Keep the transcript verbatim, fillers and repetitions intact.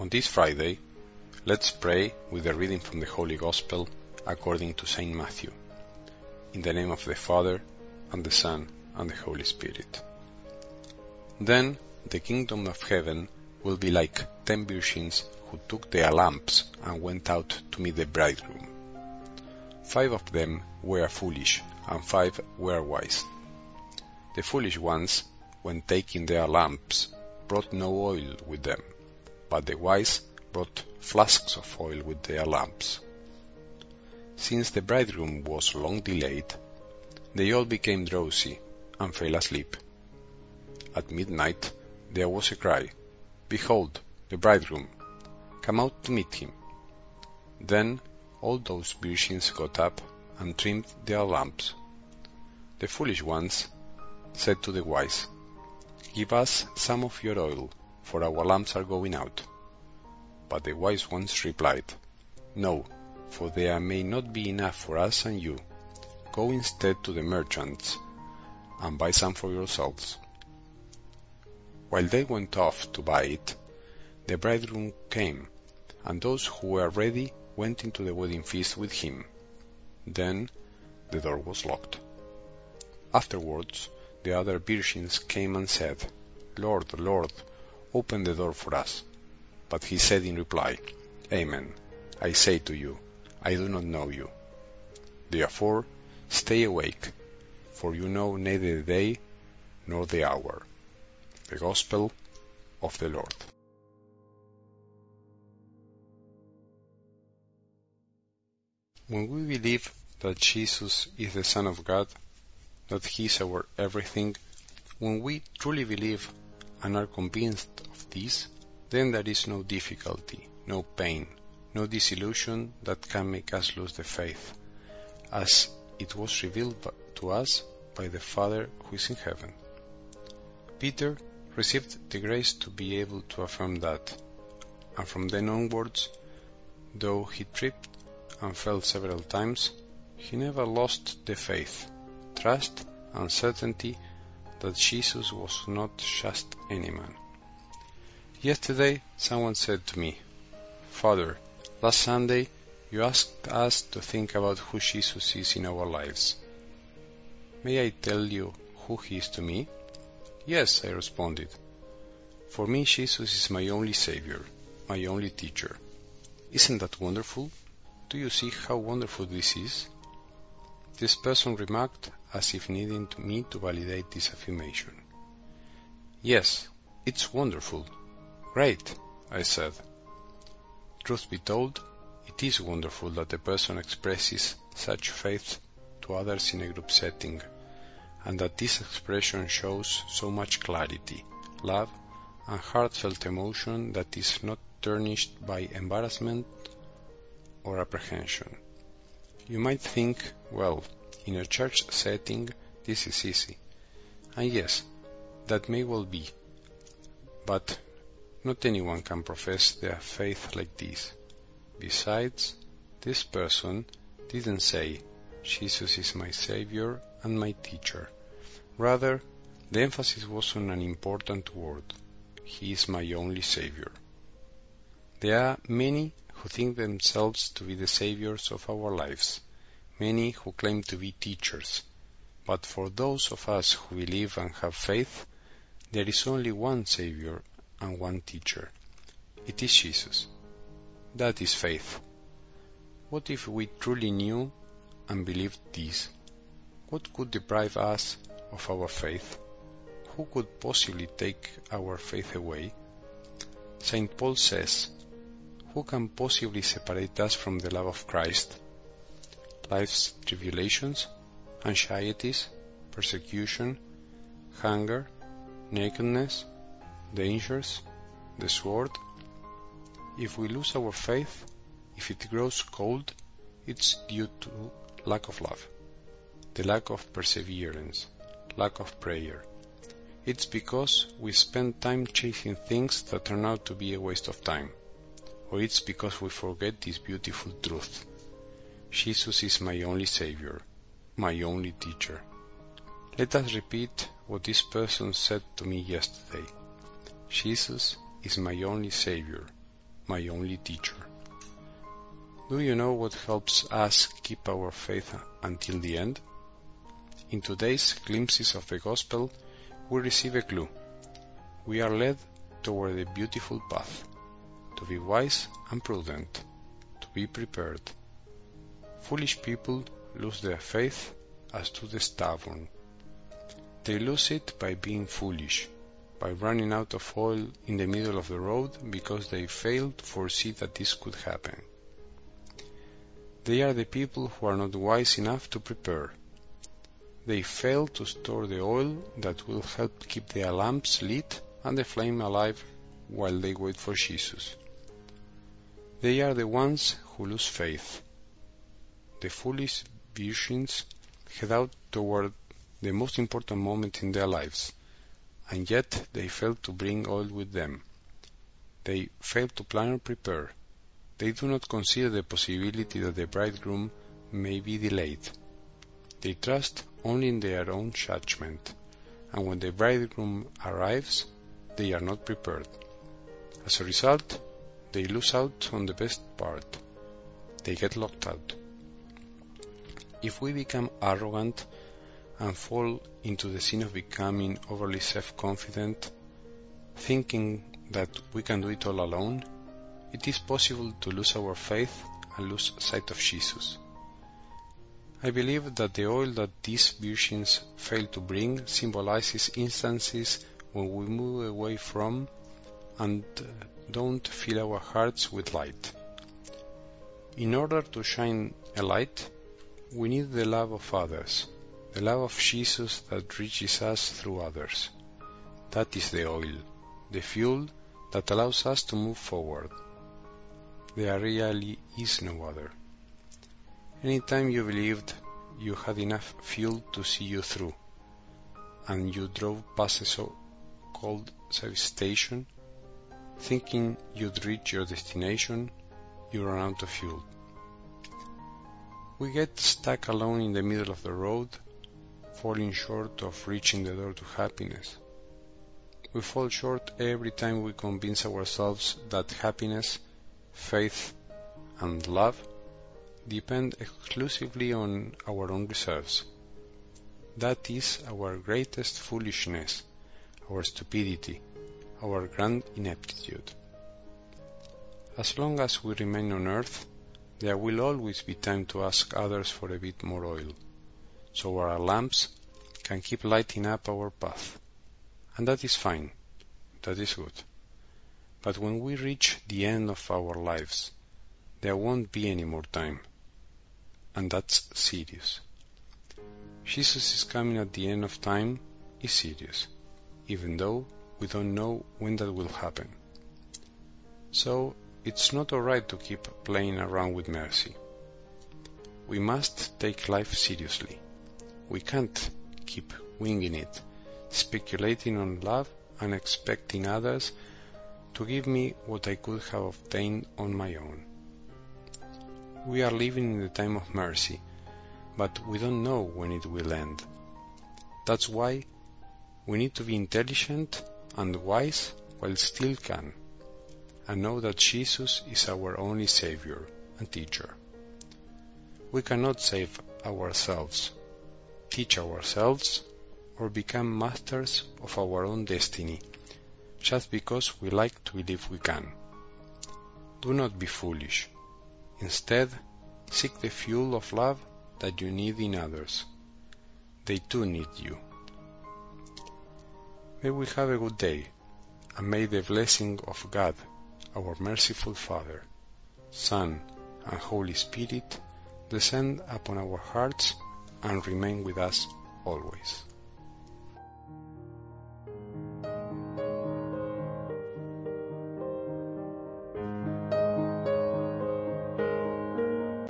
On this Friday, let's pray with a reading from the Holy Gospel according to Saint Matthew. In the name of the Father, and the Son, and the Holy Spirit. Then the kingdom of heaven will be like ten virgins who took their lamps and went out to meet the bridegroom. Five of them were foolish, and five were wise. The foolish ones, when taking their lamps, brought no oil with them, but the wise brought flasks of oil with their lamps. Since the bridegroom was long delayed, they all became drowsy and fell asleep. At midnight there was a cry, "Behold, the bridegroom! Come out to meet him!" Then all those virgins got up and trimmed their lamps. The foolish ones said to the wise, "Give us some of your oil, for our lamps are going out." But the wise ones replied, "No, for there may not be enough for us and you. Go instead to the merchants and buy some for yourselves." While they went off to buy it, the bridegroom came, and those who were ready went into the wedding feast with him. Then the door was locked. Afterwards the other virgins came and said, "Lord, Lord, open the door for us." But he said in reply, "Amen, I say to you, I do not know you. Therefore stay awake, for you know neither the day nor the hour." The Gospel of the Lord. When we believe that Jesus is the Son of God, that He is our everything, when we truly believe and are convinced of this, then there is no difficulty, no pain, no disillusion that can make us lose the faith, as it was revealed to us by the Father who is in heaven. Peter received the grace to be able to affirm that, and from then onwards, though he tripped and fell several times, he never lost the faith, trust, and certainty that Jesus was not just any man. Yesterday, someone said to me, "Father, last Sunday you asked us to think about who Jesus is in our lives. May I tell you who He is to me?" "Yes," I responded. "For me, Jesus is my only Savior, my only teacher." "Isn't that wonderful? Do you see how wonderful this is?" This person remarked, as if needing me to validate this affirmation. "Yes, it's wonderful." "Great," I said. Truth be told, it is wonderful that the person expresses such faith to others in a group setting, and that this expression shows so much clarity, love, and heartfelt emotion that is not tarnished by embarrassment or apprehension. You might think, well, in a church setting this is easy. And yes, that may well be, but not anyone can profess their faith like this. Besides, this person didn't say, "Jesus is my Savior and my teacher." Rather, the emphasis was on an important word: "He is my only Savior." There are many who think themselves to be the saviors of our lives, many who claim to be teachers, but for those of us who believe and have faith, there is only one Savior and one teacher. It is Jesus. That is faith. What if we truly knew and believed this? What could deprive us of our faith? Who could possibly take our faith away? Saint Paul says, "Who can possibly separate us from the love of Christ? Life's tribulations, anxieties, persecution, hunger, nakedness, dangers, the sword." If we lose our faith, if it grows cold, it's due to lack of love, the lack of perseverance, lack of prayer. It's because we spend time chasing things that turn out to be a waste of time, or it's because we forget this beautiful truth: Jesus is my only Savior, my only teacher. Let us repeat what this person said to me yesterday: "Jesus is my only Savior, my only teacher. Do you know what helps us keep our faith until the end? In today's glimpses of the Gospel, we receive a clue. We are led toward the beautiful path, to be wise and prudent, to be prepared. Foolish people lose their faith as do the stubborn. They lose it by being foolish, by running out of oil in the middle of the road because they failed to foresee that this could happen. They are the people who are not wise enough to prepare. They fail to store the oil that will help keep their lamps lit and the flame alive while they wait for Jesus. They are the ones who lose faith. The foolish virgins head out toward the most important moment in their lives, and yet they fail to bring oil with them. They fail to plan or prepare. They do not consider the possibility that the bridegroom may be delayed. They trust only in their own judgment, and when the bridegroom arrives, they are not prepared. As a result, they lose out on the best part. They get locked out. If we become arrogant and fall into the sin of becoming overly self-confident, thinking that we can do it all alone, it is possible to lose our faith and lose sight of Jesus. I believe that the oil that these virgins failed to bring symbolizes instances when we move away from and don't fill our hearts with light. In order to shine a light, we need the love of others, the love of Jesus that reaches us through others. That is the oil, the fuel that allows us to move forward. There really is no other. Anytime you believed, you had enough fuel to see you through, and you drove past a so-called service station, thinking you'd reach your destination, you ran out of fuel. We get stuck alone in the middle of the road, falling short of reaching the door to happiness. We fall short every time we convince ourselves that happiness, faith, and love depend exclusively on our own reserves. That is our greatest foolishness, our stupidity, our grand ineptitude. As long as we remain on earth, there will always be time to ask others for a bit more oil, so our lamps can keep lighting up our path. And that is fine, that is good. But when we reach the end of our lives, there won't be any more time. And that's serious. Jesus is coming at the end of time is serious, even though we don't know when that will happen. So, it's not alright to keep playing around with mercy. We must take life seriously. We can't keep winging it, speculating on love and expecting others to give me what I could have obtained on my own. We are living in the time of mercy, but we don't know when it will end. That's why we need to be intelligent and wise while still can, and know that Jesus is our only Savior and teacher. We cannot save ourselves, teach ourselves, or become masters of our own destiny, just because we like to believe we can. Do not be foolish. Instead, seek the fuel of love that you need in others. They too need you. May we have a good day, and may the blessing of God, our merciful Father, Son, and Holy Spirit, descend upon our hearts and remain with us always.